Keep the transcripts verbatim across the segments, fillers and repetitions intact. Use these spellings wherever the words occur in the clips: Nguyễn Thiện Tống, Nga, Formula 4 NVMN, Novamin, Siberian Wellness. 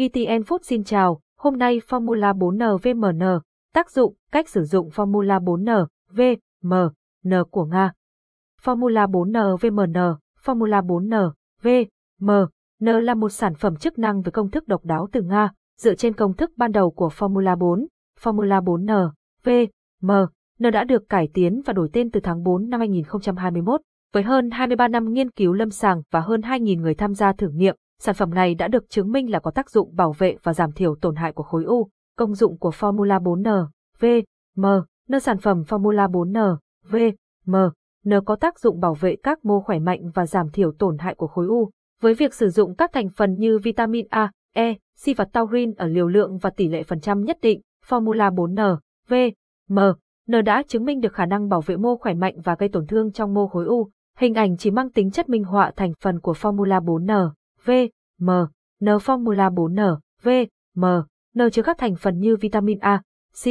giê tê en Food xin chào, hôm nay Formula bốn en vê em en, tác dụng, cách sử dụng Formula bốn en vê em en của Nga. Formula bốn en vê em en, Formula bốn en vê em en là một sản phẩm chức năng với công thức độc đáo từ Nga, dựa trên công thức ban đầu của Formula bốn, Formula bốn en vê em en đã được cải tiến và đổi tên từ tháng tư năm hai nghìn không trăm hai mươi mốt. Với hơn hai mươi ba năm nghiên cứu lâm sàng và hơn hai nghìn người tham gia thử nghiệm, sản phẩm này đã được chứng minh là có tác dụng bảo vệ và giảm thiểu tổn hại của khối u. Công dụng của Formula bốn en vê em en, sản phẩm Formula bốn en vê em en có tác dụng bảo vệ các mô khỏe mạnh và giảm thiểu tổn hại của khối u. Với việc sử dụng các thành phần như vitamin A, E, C và taurin ở liều lượng và tỷ lệ phần trăm nhất định, Formula bốn en vê em en đã chứng minh được khả năng bảo vệ mô khỏe mạnh và gây tổn thương trong mô khối u. Hình ảnh chỉ mang tính chất minh họa thành phần của Formula bốn en vê em en. Formula bốn en vê em en chứa các thành phần như vitamin A, C,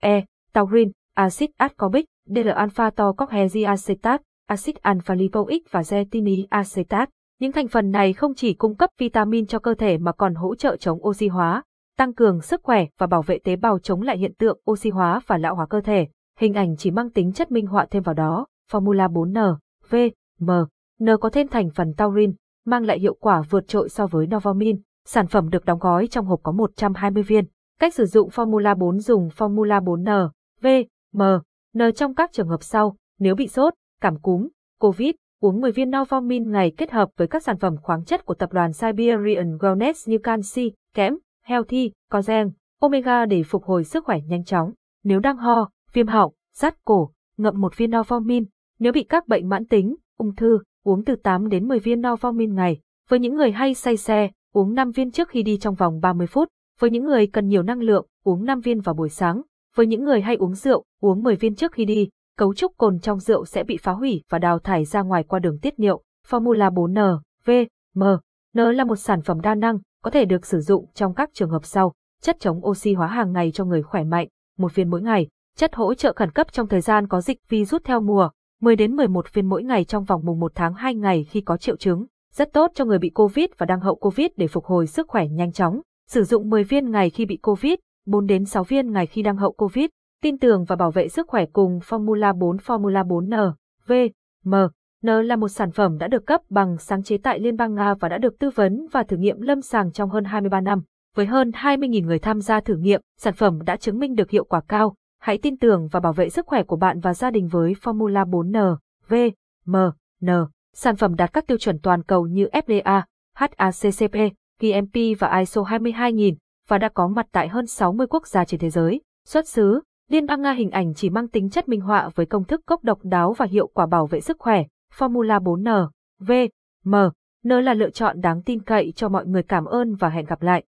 E, taurin, axit ascorbic, D L alpha-tocohexacetat, axit alpha lipoic và xanthine acetat. Những thành phần này không chỉ cung cấp vitamin cho cơ thể mà còn hỗ trợ chống oxy hóa, tăng cường sức khỏe và bảo vệ tế bào chống lại hiện tượng oxy hóa và lão hóa cơ thể. Hình ảnh chỉ mang tính chất minh họa thêm vào đó. Formula bốn en vê em en có thêm thành phần taurin, mang lại hiệu quả vượt trội so với Novamin. Sản phẩm được đóng gói trong hộp có một trăm hai mươi viên. Cách sử dụng Formula bốn. Dùng Formula bốn en vê em en trong các trường hợp sau: nếu bị sốt, cảm cúm, COVID, uống mười viên Novamin ngày, kết hợp với các sản phẩm khoáng chất của tập đoàn Siberian Wellness như canxi, kẽm, healthy, collagen, omega để phục hồi sức khỏe nhanh chóng. Nếu đang ho, viêm họng, rát cổ, ngậm một viên Novamin. Nếu bị các bệnh mãn tính, ung thư, uống từ tám đến mười viên Novamin ngày. Với những người hay say xe, uống năm viên trước khi đi trong vòng ba mươi phút. Với những người cần nhiều năng lượng, uống năm viên vào buổi sáng. Với những người hay uống rượu, uống mười viên trước khi đi. Cấu trúc cồn trong rượu sẽ bị phá hủy và đào thải ra ngoài qua đường tiết niệu. Formula bốn en vê em en là một sản phẩm đa năng, có thể được sử dụng trong các trường hợp sau: chất chống oxy hóa hàng ngày cho người khỏe mạnh, một viên mỗi ngày; chất hỗ trợ khẩn cấp trong thời gian có dịch virus theo mùa, mười đến mười một viên mỗi ngày trong vòng mùng một tháng hai ngày khi có triệu chứng, rất tốt cho người bị COVID và đang hậu COVID để phục hồi sức khỏe nhanh chóng. Sử dụng mười viên ngày khi bị COVID, bốn đến sáu viên ngày khi đang hậu COVID. Tin tưởng và bảo vệ sức khỏe cùng Formula bốn. Formula bốn en vê em en là một sản phẩm đã được cấp bằng sáng chế tại Liên bang Nga và đã được tư vấn và thử nghiệm lâm sàng trong hơn hai mươi ba năm. Với hơn hai mươi nghìn người tham gia thử nghiệm, sản phẩm đã chứng minh được hiệu quả cao. Hãy tin tưởng và bảo vệ sức khỏe của bạn và gia đình với Formula bốn en vê em en. Sản phẩm đạt các tiêu chuẩn toàn cầu như F D A, H A C C P, G M P và I S O hai mươi hai nghìn và đã có mặt tại hơn sáu mươi quốc gia trên thế giới. Xuất xứ: Liên bang Nga. Hình ảnh chỉ mang tính chất minh họa với công thức gốc độc đáo và hiệu quả bảo vệ sức khỏe. Formula bốn en vê em en là lựa chọn đáng tin cậy cho mọi người. Cảm ơn và hẹn gặp lại.